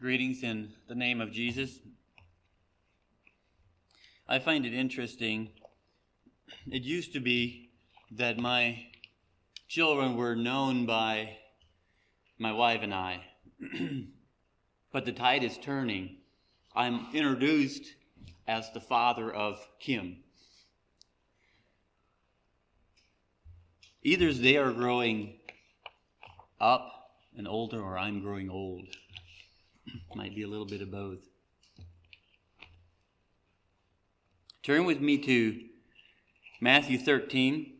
Greetings in the name of Jesus. I find it interesting. It used to be that my children were known by my wife and I. But the tide is turning. I'm introduced as the father of Kim. Either they are growing up and older, or I'm growing old. Might be a little bit of both. Turn with me to Matthew 13.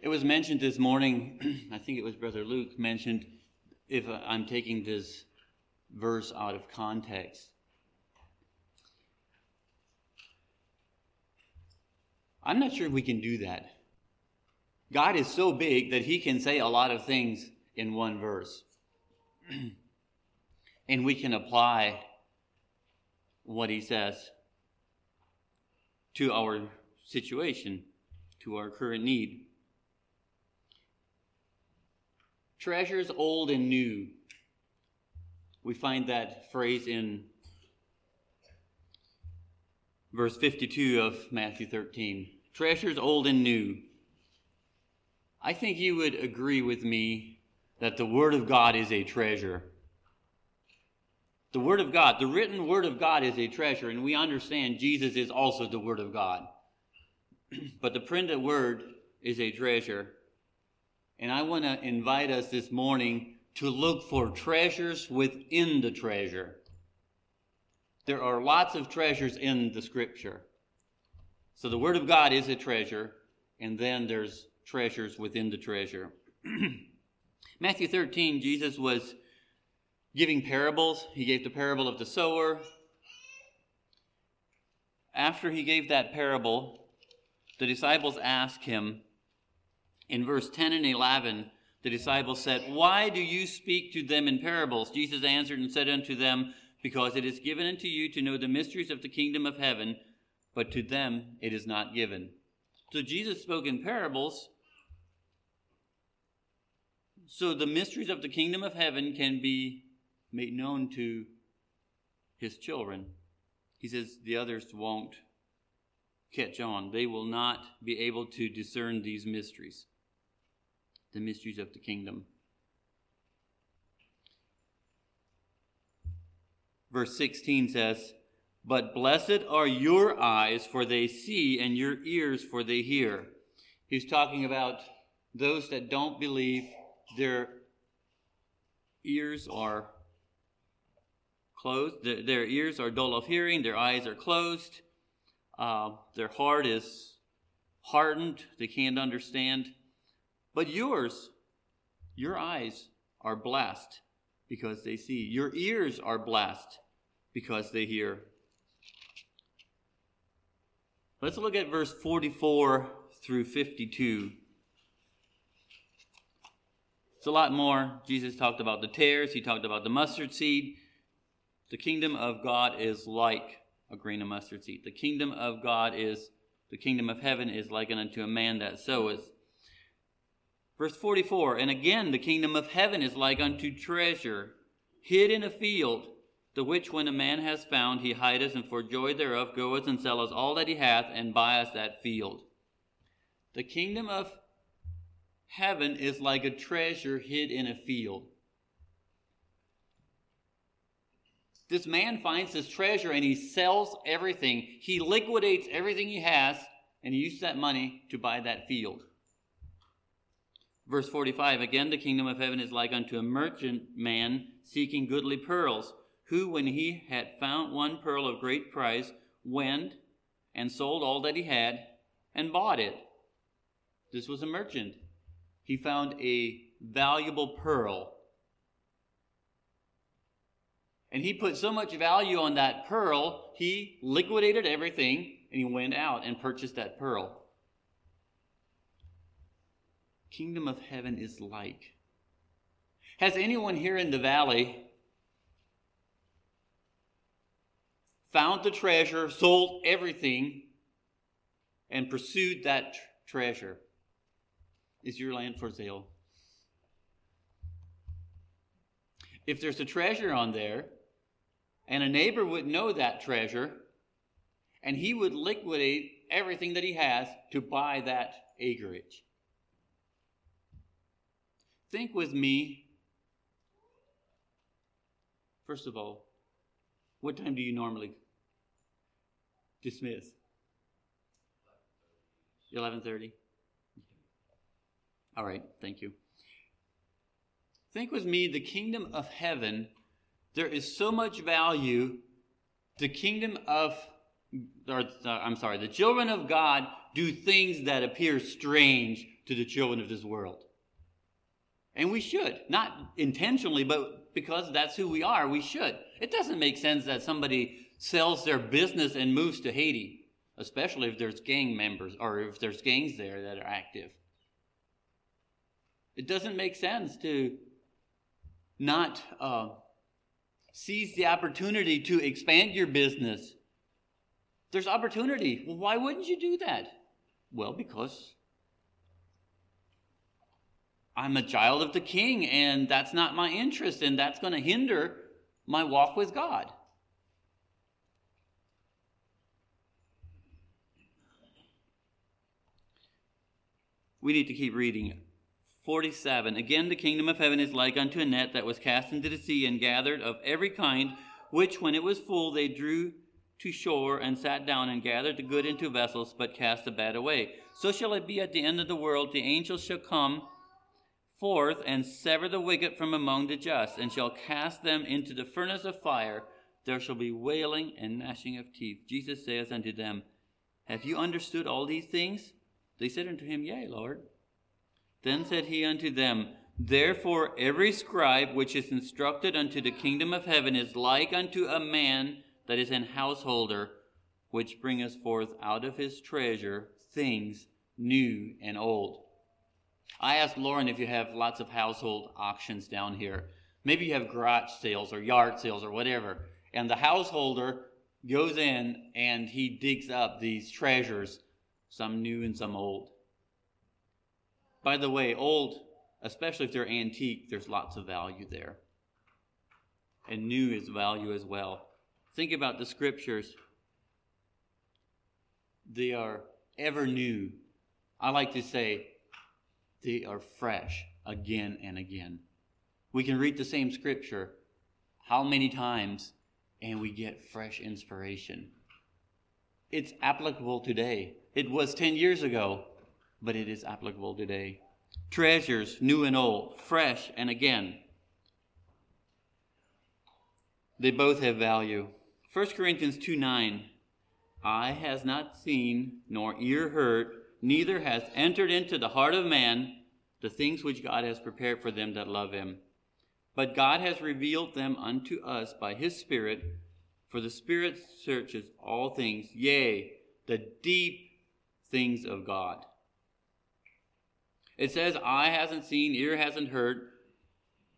It was mentioned this morning, I think it was Brother Luke mentioned, if I'm taking this verse out of context. I'm not sure if we can do that. God is so big that he can say a lot of things in one verse. And we can apply what he says to our situation, to our current need. Treasures old and new. We find that phrase in verse 52 of Matthew 13. Treasures old and new. I think you would agree with me that the Word of God is a treasure. The Word of God, the written Word of God is a treasure, and we understand Jesus is also the Word of God. But the printed Word is a treasure. And I want to invite us this morning to look for treasures within the treasure. There are lots of treasures in the Scripture. So the Word of God is a treasure, and then there's treasures within the treasure. Matthew 13, Jesus was giving parables. He gave the parable of the sower. After he gave that parable, the disciples asked him, in verse 10 and 11, the disciples said, "Why do you speak to them in parables?" Jesus answered and said unto them, "Because it is given unto you to know the mysteries of the kingdom of heaven, but to them it is not given." So Jesus spoke in parables, so the mysteries of the kingdom of heaven can be made known to his children. He says the others won't catch on. They will not be able to discern these mysteries. The mysteries of the kingdom. Verse 16 says, "But blessed are your eyes, for they see, and your ears, for they hear." He's talking about those that don't believe. Their ears are closed. Their ears are dull of hearing. Their eyes are closed. Their heart is hardened. They can't understand. But yours, your eyes are blessed because they see. Your ears are blessed because they hear. Let's look at verse 44 through 52. It's a lot more. Jesus talked about the tares. He talked about the mustard seed. The kingdom of God is like a grain of mustard seed. The kingdom of God is, the kingdom of heaven is likened unto a man that soweth. Verse 44, "And again the kingdom of heaven is like unto treasure, hid in a field, the which when a man has found, he hideth, and for joy thereof goeth and selleth all that he hath, and buyeth that field." The kingdom of heaven is like a treasure hid in a field. This man finds this treasure, and he sells everything. He liquidates everything he has, and he uses that money to buy that field. Verse 45, "Again, the kingdom of heaven is like unto a merchant man seeking goodly pearls, who, when he had found one pearl of great price, went and sold all that he had and bought it." This was a merchant. He found a valuable pearl. And he put so much value on that pearl, he liquidated everything and he went out and purchased that pearl. Kingdom of heaven is like. Has anyone here in the valley found the treasure, sold everything, and pursued that treasure. Is your land for sale? If there's a treasure on there, and a neighbor would know that treasure, and he would liquidate everything that he has to buy that acreage. Think with me. First of all, what time do you normally dismiss? 11:30? All right, thank you. Think with me, the kingdom of heaven, there is so much value. The children of God do things that appear strange to the children of this world. And we should, not intentionally, but because that's who we are, we should. It doesn't make sense that somebody sells their business and moves to Haiti, especially if there's gang members or if there's gangs there that are active. It doesn't make sense to not seize the opportunity to expand your business. There's opportunity. Well, why wouldn't you do that? Well, because I'm a child of the King, and that's not my interest, and that's going to hinder my walk with God. We need to keep reading. 47, again, the kingdom of heaven is like unto a net that was cast into the sea and gathered of every kind, which when it was full, they drew to shore and sat down and gathered the good into vessels, but cast the bad away. So shall it be at the end of the world. The angels shall come forth and sever the wicked from among the just, and shall cast them into the furnace of fire. There shall be wailing and gnashing of teeth. Jesus saith unto them, Have you understood all these things? They said unto him, Yea, Lord. Then said he unto them, Therefore every scribe which is instructed unto the kingdom of heaven is like unto a man that is an householder, which bringeth forth out of his treasure things new and old. I asked Lauren if you have lots of household auctions down here. Maybe you have garage sales or yard sales or whatever. And the householder goes in and he digs up these treasures, some new and some old. By the way, old, especially if they're antique, there's lots of value there. And new is value as well. Think about the scriptures. They are ever new. I like to say they are fresh again and again. We can read the same scripture how many times and we get fresh inspiration. It's applicable today. It was 10 years ago. But it is applicable today. Treasures, new and old, fresh and again. They both have value. 1 Corinthians 2:9, Eye has not seen, nor ear heard, neither has entered into the heart of man the things which God has prepared for them that love him. But God has revealed them unto us by his Spirit, for the Spirit searches all things, yea, the deep things of God. It says, eye hasn't seen, ear hasn't heard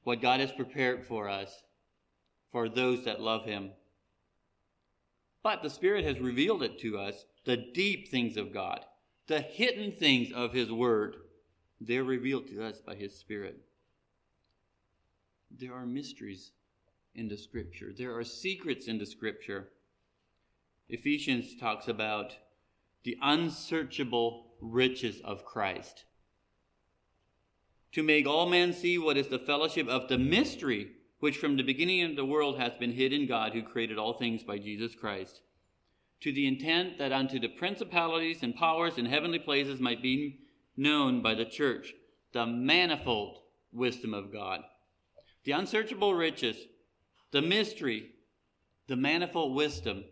what God has prepared for us, for those that love him. But the Spirit has revealed it to us, the deep things of God, the hidden things of his word. They're revealed to us by his Spirit. There are mysteries in the scripture. There are secrets in the scripture. Ephesians talks about the unsearchable riches of Christ. To make all men see what is the fellowship of the mystery, which from the beginning of the world hath been hid in God, who created all things by Jesus Christ, to the intent that unto the principalities and powers in heavenly places might be known by the church the manifold wisdom of God. The unsearchable riches, the mystery, the manifold wisdom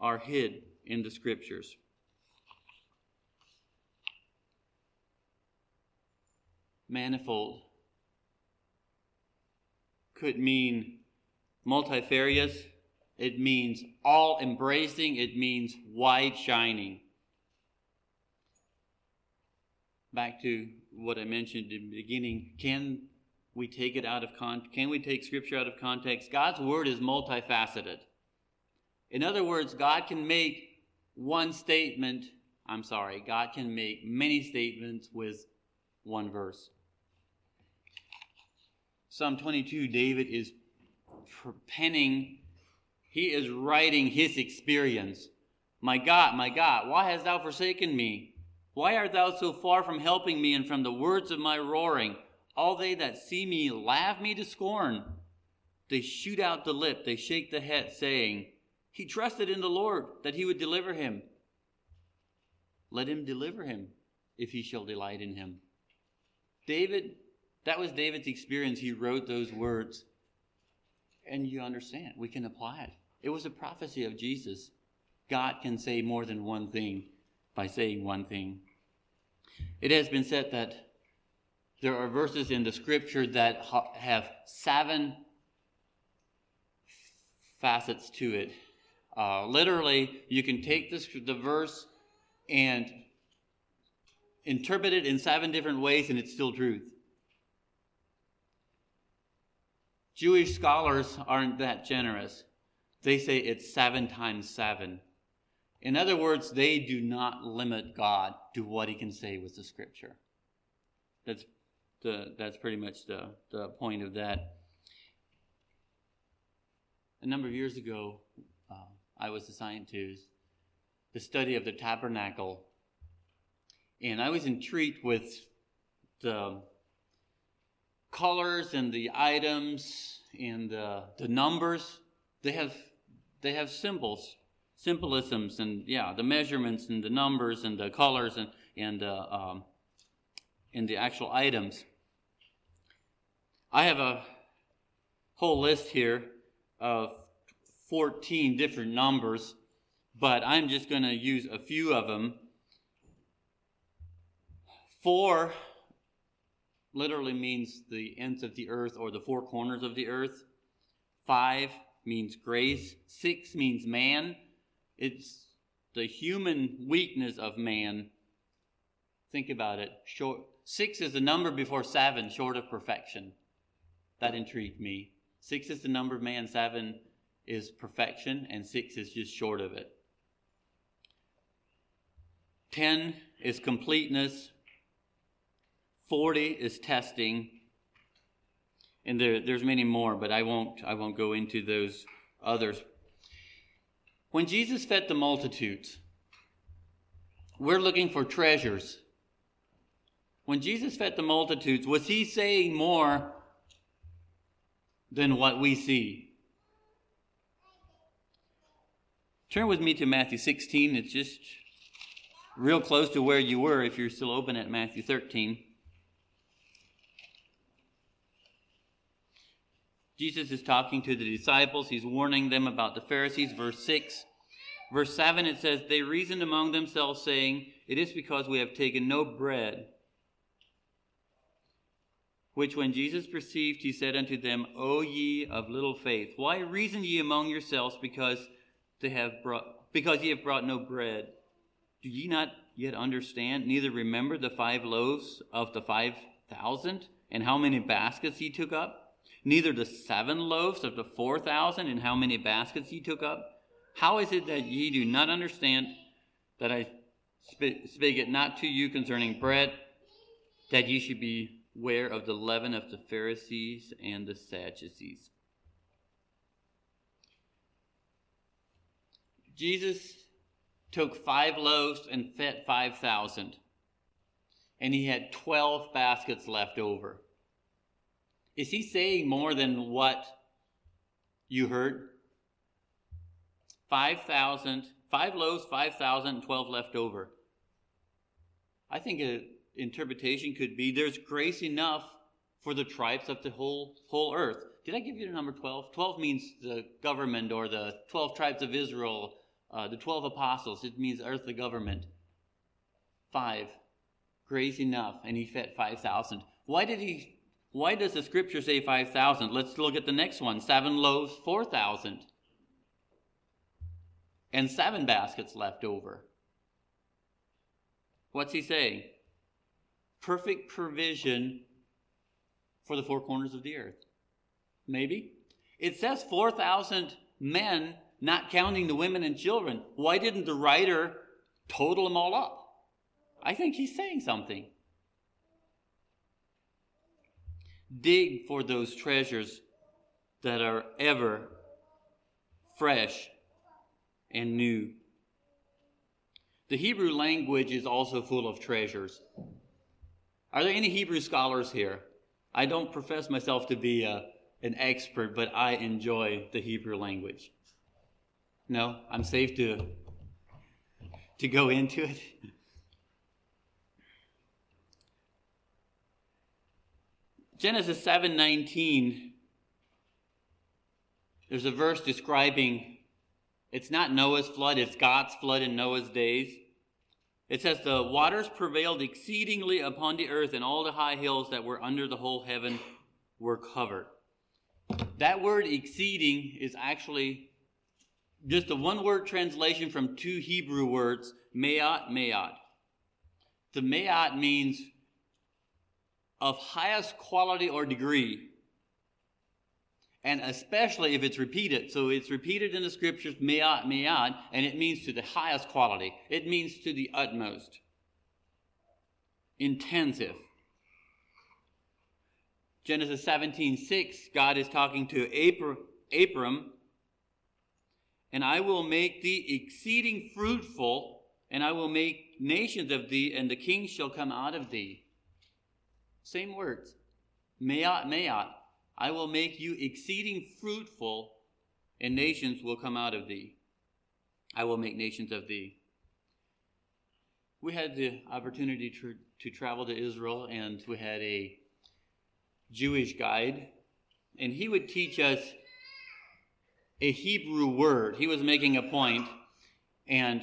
are hid in the scriptures. Manifold could mean multifarious. It means all-embracing. It means wide-shining. Back to what I mentioned in the beginning. Can we take scripture out of context? God's word is multifaceted. In other words, God can make many statements with one verse. Psalm 22, David is penning, he is writing his experience. My God, why hast thou forsaken me? Why art thou so far from helping me and from the words of my roaring? All they that see me laugh me to scorn. They shoot out the lip, they shake the head, saying, he trusted in the Lord that he would deliver him. Let him deliver him if he shall delight in him. That was David's experience. He wrote those words. And you understand, we can apply it. It was a prophecy of Jesus. God can say more than one thing by saying one thing. It has been said that there are verses in the scripture that have seven facets to it. Literally, you can take the verse and interpret it in seven different ways, and it's still truth. Jewish scholars aren't that generous. They say it's 7 times 7. In other words, they do not limit God to what he can say with the scripture. That's pretty much the point of that. A number of years ago, I was assigned to the study of the tabernacle, and I was intrigued with the colors and the items and the numbers. They have symbols, symbolisms, and the measurements and the numbers and the colors and the actual items. I have a whole list here of 14 different numbers, but I'm just going to use a few of them. 4 literally means the ends of the earth or the four corners of the earth. 5 means grace. 6 means man. It's the human weakness of man. Think about it. 6 is the number before 7, short of perfection. That intrigued me. 6 is the number of man, 7 is perfection, and 6 is just short of it. 10 is completeness. 40 is testing. And there's many more, but I won't go into those others. When Jesus fed the multitudes, we're looking for treasures. When Jesus fed the multitudes, was he saying more than what we see? Turn with me to Matthew 16. It's just real close to where you were if you're still open at Matthew 13. Jesus is talking to the disciples. He's warning them about the Pharisees. Verse 6. Verse 7, it says, they reasoned among themselves, saying, it is because we have taken no bread. Which when Jesus perceived, he said unto them, O ye of little faith, why reason ye among yourselves because ye have brought no bread? Do ye not yet understand, neither remember the 5 loaves of the 5,000, and how many baskets ye took up? Neither the 7 loaves of the 4,000, and how many baskets ye took up? How is it that ye do not understand that I spake it not to you concerning bread, that ye should be aware of the leaven of the Pharisees and the Sadducees? Jesus took 5 loaves and fed 5,000, and he had 12 baskets left over. Is he saying more than what you heard? 5 loaves, 5,000, 12 left over. I think an interpretation could be there's grace enough for the tribes of the whole earth. Did I give you the number 12? 12 means the government or the 12 tribes of Israel. The 12 apostles, it means earthly government. 5, grace enough, and he fed 5,000. Why does the scripture say 5,000? Let's look at the next one. 7 loaves, 4,000. And 7 baskets left over. What's he saying? Perfect provision for the four corners of the earth. Maybe. It says 4,000 men not counting the women and children. Why didn't the writer total them all up? I think he's saying something. Dig for those treasures that are ever fresh and new. The Hebrew language is also full of treasures. Are there any Hebrew scholars here? I don't profess myself to be an expert, but I enjoy the Hebrew language. No, I'm safe to go into it. Genesis 7:19, there's a verse describing, it's not Noah's flood, it's God's flood in Noah's days. It says, the waters prevailed exceedingly upon the earth, and all the high hills that were under the whole heaven were covered. That word exceeding is actually just a one-word translation from two Hebrew words, mayot, mayot. The mayot means of highest quality or degree, and especially if it's repeated. So it's repeated in the scriptures, mayat, mayat, and it means to the highest quality. It means to the utmost. Intensive. Genesis 17:6, God is talking to Abram, and I will make thee exceeding fruitful, and I will make nations of thee, and the kings shall come out of thee. Same words. Mayat, mayat. I will make you exceeding fruitful, and nations will come out of thee. I will make nations of thee. We had the opportunity to travel to Israel, and we had a Jewish guide, and he would teach us a Hebrew word. He was making a point, and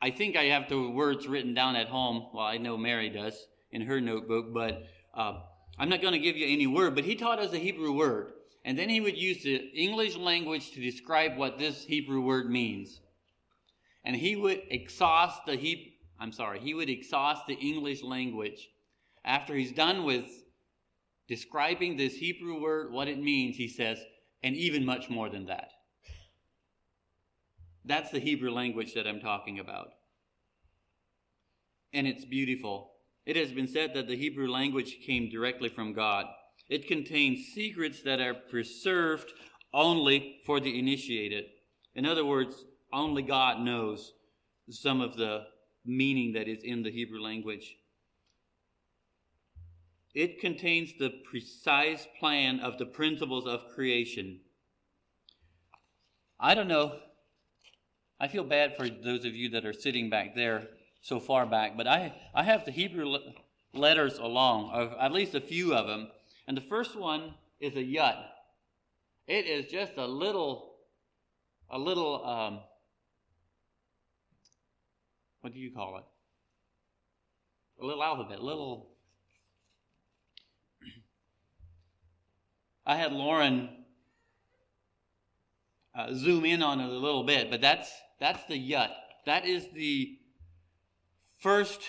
I think I have the words written down at home. Well, I know Mary does, in her notebook, but I'm not going to give you any word, but he taught us a Hebrew word, and then he would use the English language to describe what this Hebrew word means. And he would exhaust the English language. After he's done with describing this Hebrew word, what it means, he says, and even much more than that. That's the Hebrew language that I'm talking about. And it's beautiful. It has been said that the Hebrew language came directly from God. It contains secrets that are preserved only for the initiated. In other words, only God knows some of the meaning that is in the Hebrew language. It contains the precise plan of the principles of creation. I don't know. I feel bad for those of you that are sitting back there so far back, but I have the Hebrew letters along, or at least a few of them, and the first one is a yud. It is just a little what do you call it? A little alphabet, little. I had Lauren zoom in on it a little bit, but that's the yud. That is the first,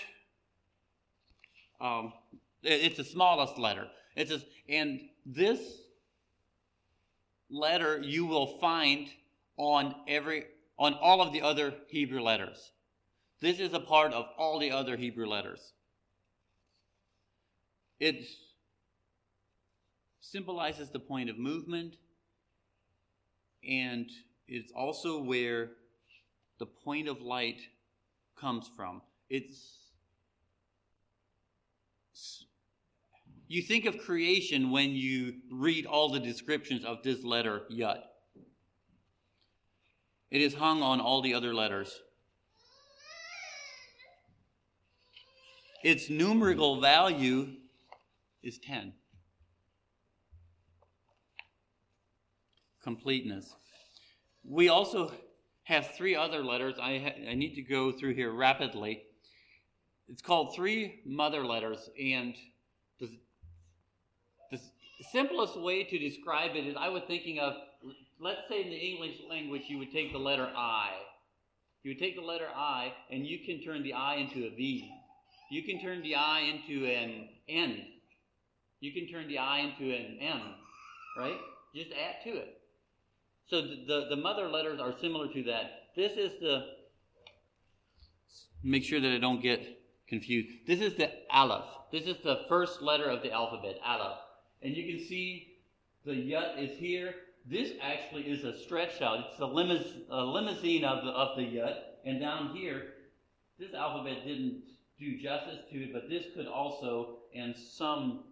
it's the smallest letter. And this letter you will find on all of the other Hebrew letters. This is a part of all the other Hebrew letters. It symbolizes the point of movement, and it's also where the point of light comes from. You think of creation when you read all the descriptions of this letter, yud. It is hung on all the other letters. Its numerical value is 10. Completeness. We also have three other letters. I need to go through here rapidly. It's called three mother letters, and the simplest way to describe it is I was thinking of, let's say in the English language, you would take the letter I. You would take the letter I, and you can turn the I into a V. You can turn the I into an N. You can turn the I into an M, right? Just add to it. So the mother letters are similar to that. This is the, make sure that I don't get confused. This is the Aleph. This is the first letter of the alphabet, Aleph. And you can see the yud is here. This actually is a stretch out. It's a limousine of the yud. And down here, this alphabet didn't do justice to it, but this could also, and some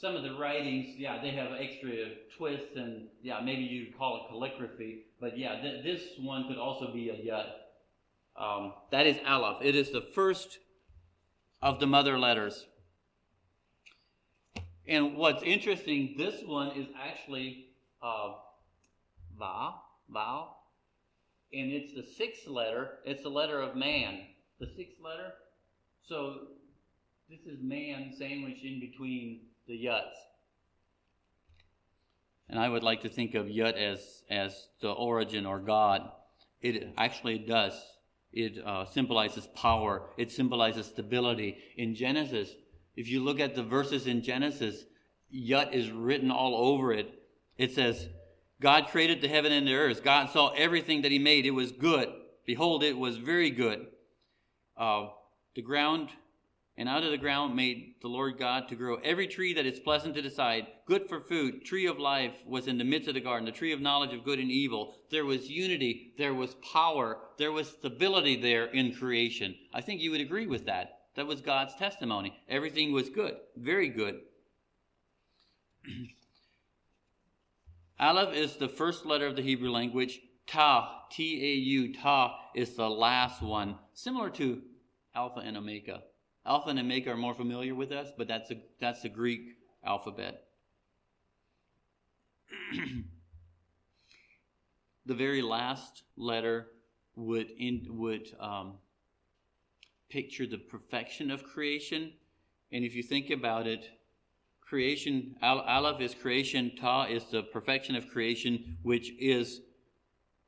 some of the writings, yeah, they have extra twists, and yeah, maybe you'd call it calligraphy, but yeah, this one could also be a yud. That is Aleph. It is the first of the mother letters. And what's interesting, this one is actually Vav, and it's the sixth letter. It's the letter of man, the sixth letter. So this is man sandwiched in between the yuds. And I would like to think of yud as the origin or God. It actually does. It symbolizes power. It symbolizes stability. In Genesis, if you look at the verses in Genesis, yud is written all over it. It says, God created the heaven and the earth. God saw everything that he made. It was good. Behold, it was very good. The ground, and out of the ground made the Lord God to grow every tree that is pleasant to the sight, good for food. Tree of life was in the midst of the garden, the tree of knowledge of good and evil. There was unity, there was power, there was stability there in creation. I think you would agree with that. That was God's testimony. Everything was good, very good. Aleph is the first letter of the Hebrew language. Tau, T-A-U, Tau is the last one, similar to Alpha and Omega. Alpha and Omega are more familiar with us, but that's the Greek alphabet. The very last letter would picture the perfection of creation, and if you think about it, creation, Aleph is creation, Ta is the perfection of creation, which is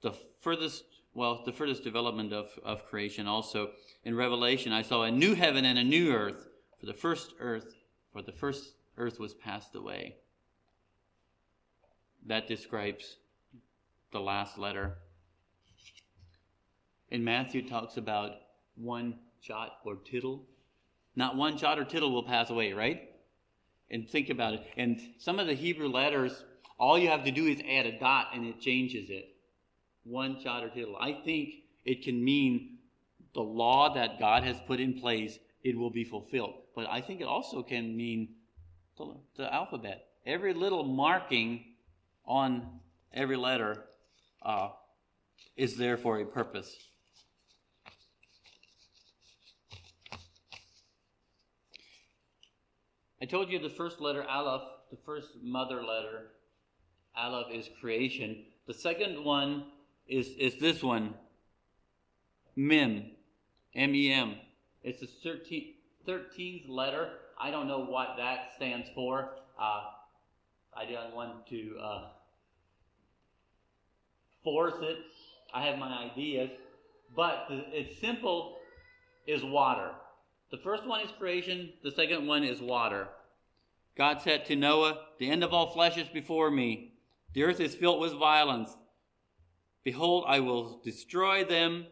the furthest development of creation also. In Revelation, I saw a new heaven and a new earth, for the first earth was passed away. That describes the last letter. And Matthew talks about one jot or tittle. Not one jot or tittle will pass away, right? And think about it. And some of the Hebrew letters, all you have to do is add a dot and it changes it. One jot or tittle. I think it can mean the law that God has put in place, it will be fulfilled. But I think it also can mean the alphabet. Every little marking on every letter is there for a purpose. I told you the first letter, Aleph, the first mother letter, Aleph, is creation. The second one is this one, Mem, M-E-M. It's the 13th letter. I don't know what that stands for. I don't want to force it. I have my ideas. But it's simple is water. The first one is creation. The second one is water. God said to Noah, "The end of all flesh is before me. The earth is filled with violence. Behold, I will destroy them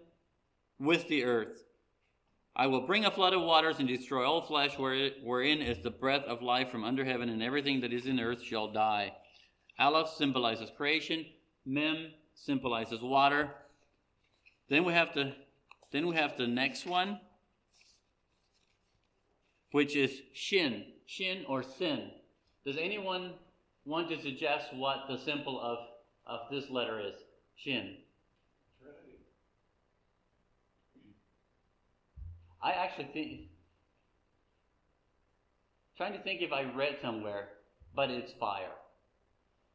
with the earth. I will bring a flood of waters and destroy all flesh wherein is the breath of life from under heaven, and everything that is in earth shall die." Aleph symbolizes creation. Mem symbolizes water. Then we have the next one, which is Shin or Sin. Does anyone want to suggest what the symbol of this letter is? Shin. Trinity. I actually think, trying to think if I read somewhere, but it's fire.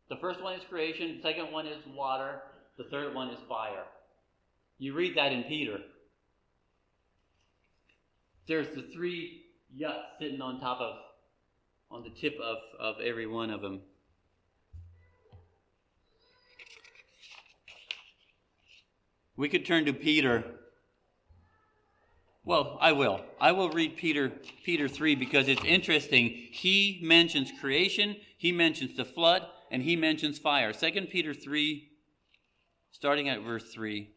The first one is creation, the second one is water, the third one is fire. You read that in Peter. There's the three yuts sitting on the tip of every one of them. We could turn to Peter. Well, I will read Peter 3 because it's interesting. He mentions creation, he mentions the flood, and he mentions fire. 2 Peter 3, starting at verse 3.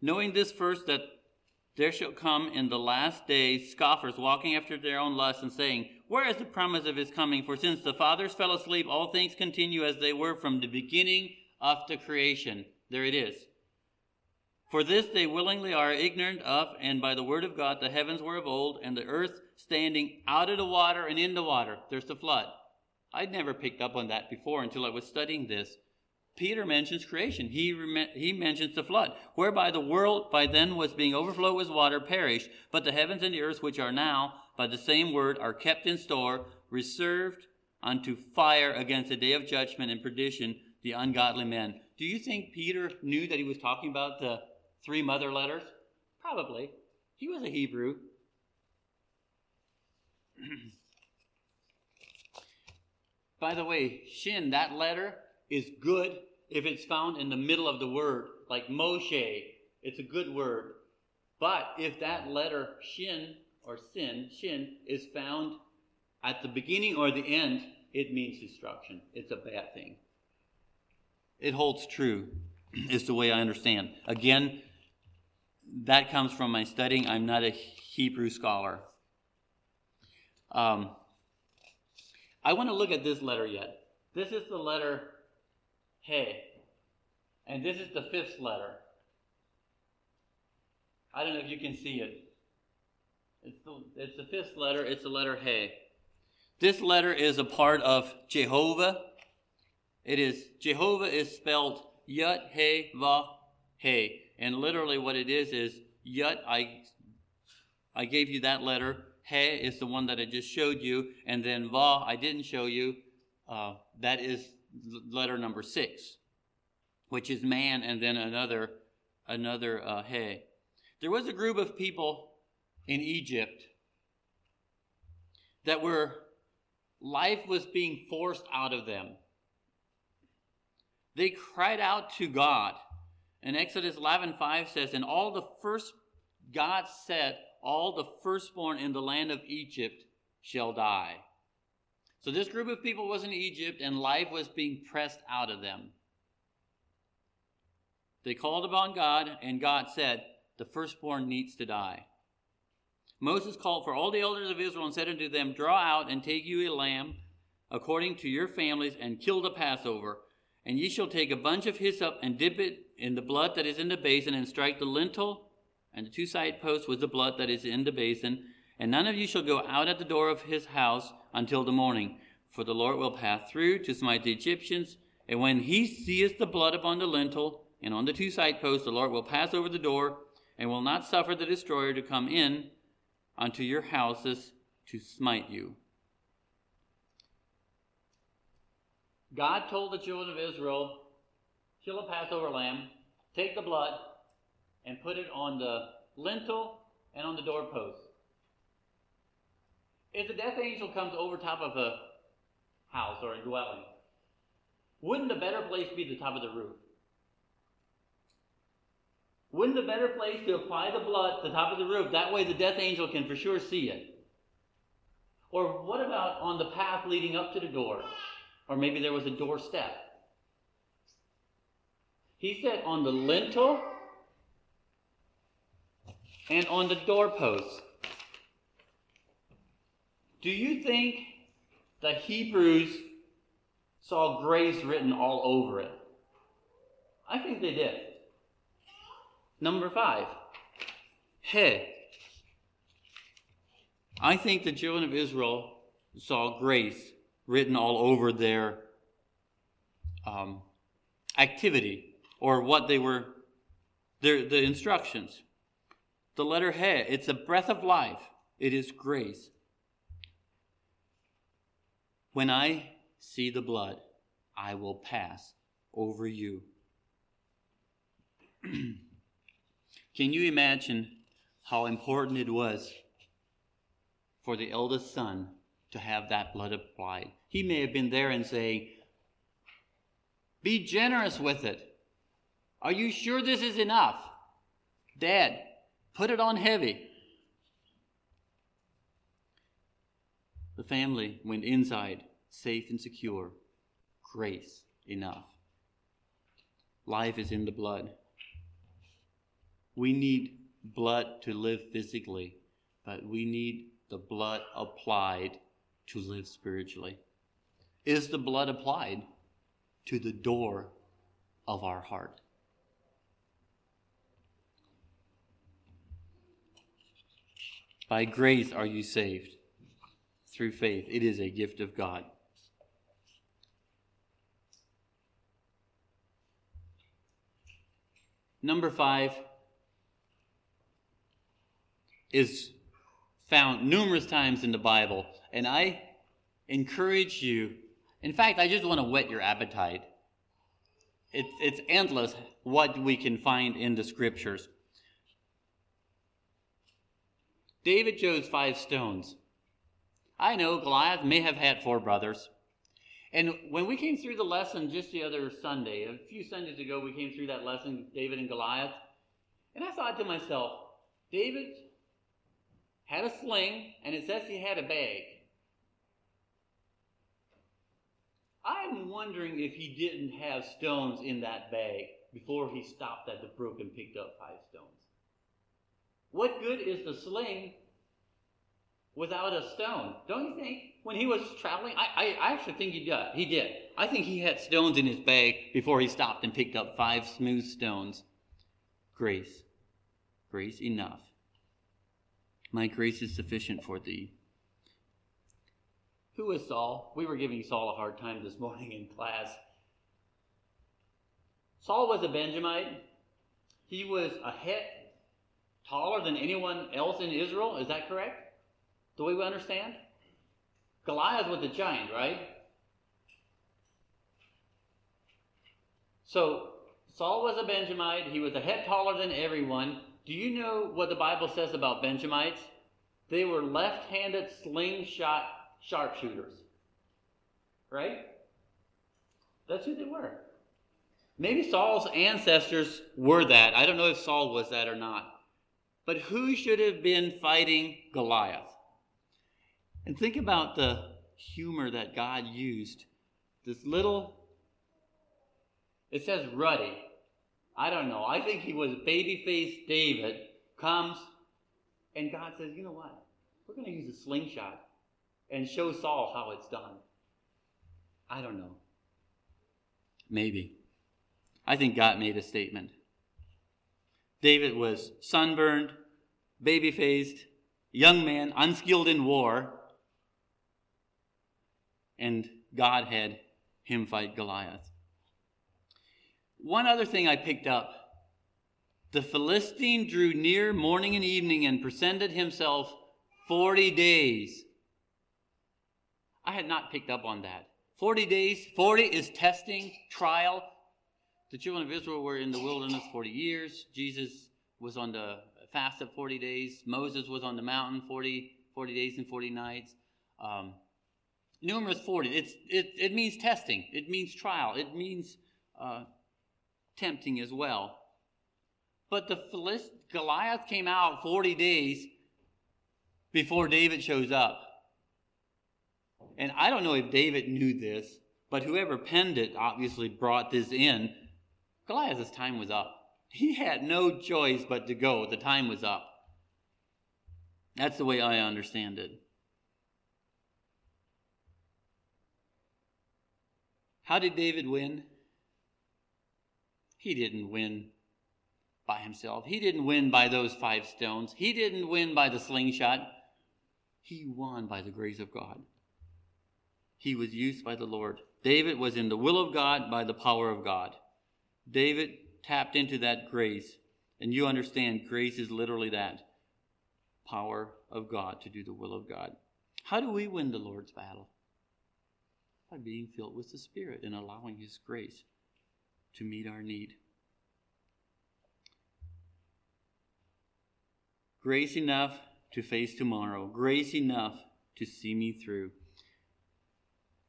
Knowing this first, that there shall come in the last days scoffers walking after their own lusts and saying, where is the promise of his coming? For since the fathers fell asleep, all things continue as they were from the beginning of the creation. There it is. For this they willingly are ignorant of, and by the word of God the heavens were of old, and the earth standing out of the water and in the water. There's the flood. I'd never picked up on that before until I was studying this. Peter mentions creation. He mentions the flood, whereby the world by then was being overflowed with water perished, but the heavens and the earth which are now by the same word are kept in store, reserved unto fire against the day of judgment and perdition, the ungodly men. Do you think Peter knew that he was talking about the three mother letters? Probably. He was a Hebrew. By the way, Shin, that letter is good if it's found in the middle of the word, like Moshe. It's a good word. But if that letter Shin or Sin, Shin, is found at the beginning or the end, it means destruction. It's a bad thing. It holds true, is the way I understand. Again, that comes from my studying. I'm not a Hebrew scholar. I want to look at this letter yet. This is the letter Hey, and this is the fifth letter. I don't know if you can see it. It's the fifth letter. It's the letter Hey. This letter is a part of Jehovah. It is Jehovah is spelled Yud He Vah He, and literally what it is Yud. I gave you that letter. He is the one that I just showed you, and then Vah I didn't show you. That is letter number 6, which is man, and then another He. There was a group of people in Egypt that were, life was being forced out of them. They cried out to God. And Exodus 11:5 says, and God said, all the firstborn in the land of Egypt shall die. So this group of people was in Egypt, and life was being pressed out of them. They called upon God, and God said, the firstborn needs to die. Moses called for all the elders of Israel and said unto them, draw out and take you a lamb according to your families, and kill the Passover. And ye shall take a bunch of hyssop and dip it in the blood that is in the basin, and strike the lintel and the two side posts with the blood that is in the basin. And none of you shall go out at the door of his house until the morning, for the Lord will pass through to smite the Egyptians. And when he seeth the blood upon the lintel and on the two side posts, the Lord will pass over the door, and will not suffer the destroyer to come in unto your houses to smite you. God told the children of Israel, kill a Passover lamb, take the blood, and put it on the lintel and on the doorpost. If the death angel comes over top of a house or a dwelling, wouldn't the better place be the top of the roof? Wouldn't the better place to apply the blood to the top of the roof? That way the death angel can for sure see it. Or what about on the path leading up to the door? Or maybe there was a doorstep. He said on the lintel and on the doorpost. Do you think the Hebrews saw grace written all over it? I think they did. Number 5. He. I think the children of Israel saw grace written all over their activity, or what they were, the instructions. The letter He, it's a breath of life. It is grace. When I see the blood, I will pass over you. Can you imagine how important it was for the eldest son to have that blood applied? He may have been there and saying, be generous with it. Are you sure this is enough? Dad, put it on heavy. The family went inside, safe and secure. Grace enough. Life is in the blood. We need blood to live physically, but we need the blood applied to live spiritually. Is the blood applied to the door of our heart? By grace are you saved through faith. It is a gift of God. Number 5 is found numerous times in the Bible, and I encourage you. In fact, I just want to whet your appetite. It's endless what we can find in the Scriptures. David chose 5 stones. I know Goliath may have had 4 brothers. And when we came through the lesson just the other Sunday, a few Sundays ago, we came through that lesson, David and Goliath. And I thought to myself, David had a sling, and it says he had a bag. I'm wondering if he didn't have stones in that bag before he stopped at the brook and picked up 5 stones. What good is the sling without a stone? Don't you think? When he was traveling, I actually think he did. I think he had stones in his bag before he stopped and picked up 5 smooth stones. Grace. Grace enough. My grace is sufficient for thee. Who is Saul? We were giving Saul a hard time this morning in class. Saul was a Benjamite. He was a head taller than anyone else in Israel. Is that correct? The way we understand? Goliath was a giant, right? So, Saul was a Benjamite. He was a head taller than everyone. Do you know what the Bible says about Benjamites? They were left-handed slingshot sharpshooters. Right? That's who they were. Maybe Saul's ancestors were that. I don't know if Saul was that or not. But who should have been fighting Goliath? And think about the humor that God used. This little, it says ruddy. I don't know. I think he was baby-faced David, comes, and God says, you know what? We're going to use a slingshot and show Saul how it's done. I don't know. Maybe. I think God made a statement. David was sunburned, baby-faced, young man, unskilled in war, and God had him fight Goliath. One other thing I picked up. The Philistine drew near morning and evening and presented himself 40 days. I had not picked up on that. 40 days. 40 is testing, trial. The children of Israel were in the wilderness 40 years. Jesus was on the fast of 40 days. Moses was on the mountain 40 days and 40 nights. Numerous 40. It means testing. It means trial. It means tempting as well. But the Goliath came out 40 days before David shows up. And I don't know if David knew this, but whoever penned it obviously brought this in. Goliath's time was up. He had no choice but to go. The time was up. That's the way I understand it. How did David win? He didn't win by himself. He didn't win by those 5 stones. He didn't win by the slingshot. He won by the grace of God. He was used by the Lord. David was in the will of God by the power of God. David tapped into that grace. And you understand grace is literally that. Power of God to do the will of God. How do we win the Lord's battle? By being filled with the Spirit and allowing His grace to meet our need. Grace enough to face tomorrow. Grace enough to see me through.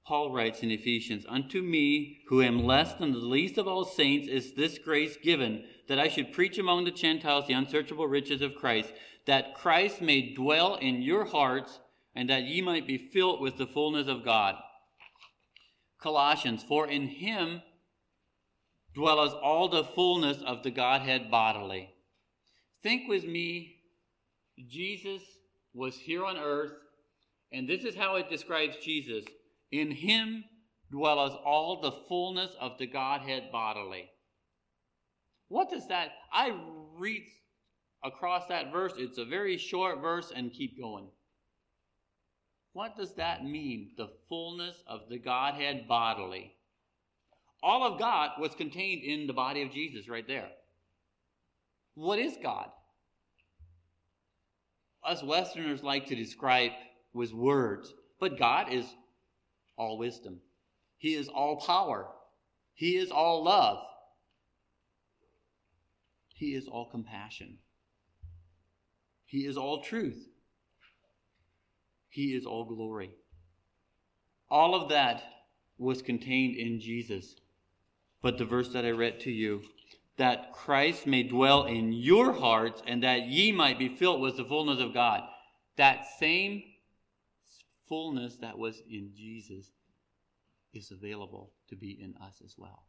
Paul writes in Ephesians, "Unto me, who am less than the least of all saints, is this grace given, that I should preach among the Gentiles the unsearchable riches of Christ, that Christ may dwell in your hearts, and that ye might be filled with the fullness of God." Colossians, "For in him dwelleth all the fullness of the Godhead bodily." Think with me, Jesus was here on earth, and this is how it describes Jesus. "In him dwelleth all the fullness of the Godhead bodily." What does that... I read across that verse. It's a very short verse and keep going. What does that mean, the fullness of the Godhead bodily? All of God was contained in the body of Jesus right there. What is God? Us Westerners like to describe with words, but God is all wisdom. He is all power. He is all love. He is all compassion. He is all truth. He is all glory. All of that was contained in Jesus. But the verse that I read to you, that Christ may dwell in your hearts and that ye might be filled with the fullness of God. That same fullness that was in Jesus is available to be in us as well.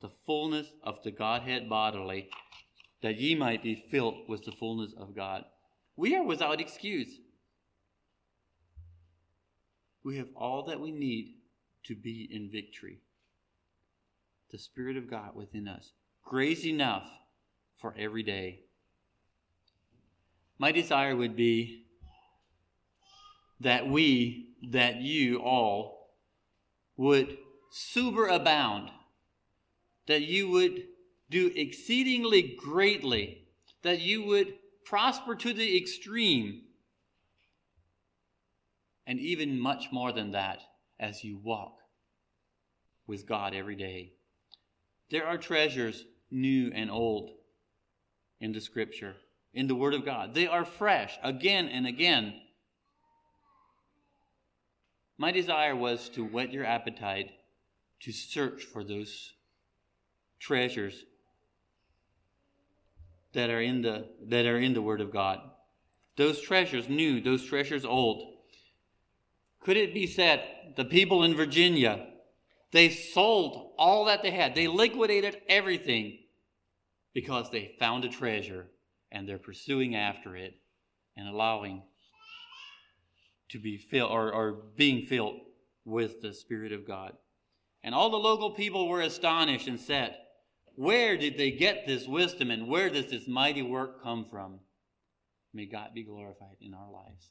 The fullness of the Godhead bodily, that ye might be filled with the fullness of God. We are without excuse. We have all that we need to be in victory. The Spirit of God within us. Grace enough for every day. My desire would be that you all would superabound, that you would do exceedingly greatly, that you would prosper to the extreme, and even much more than that as you walk with God every day. There are treasures new and old in the Scripture, in the Word of God. They are fresh again and again. My desire was to whet your appetite to search for those treasures that are in the Word of God. Those treasures new, those treasures old. Could it be said, the people in Virginia, they sold all that they had. They liquidated everything because they found a treasure and they're pursuing after it and allowing to be filled or being filled with the Spirit of God. And all the local people were astonished and said, "Where did they get this wisdom and where does this mighty work come from?" May God be glorified in our lives.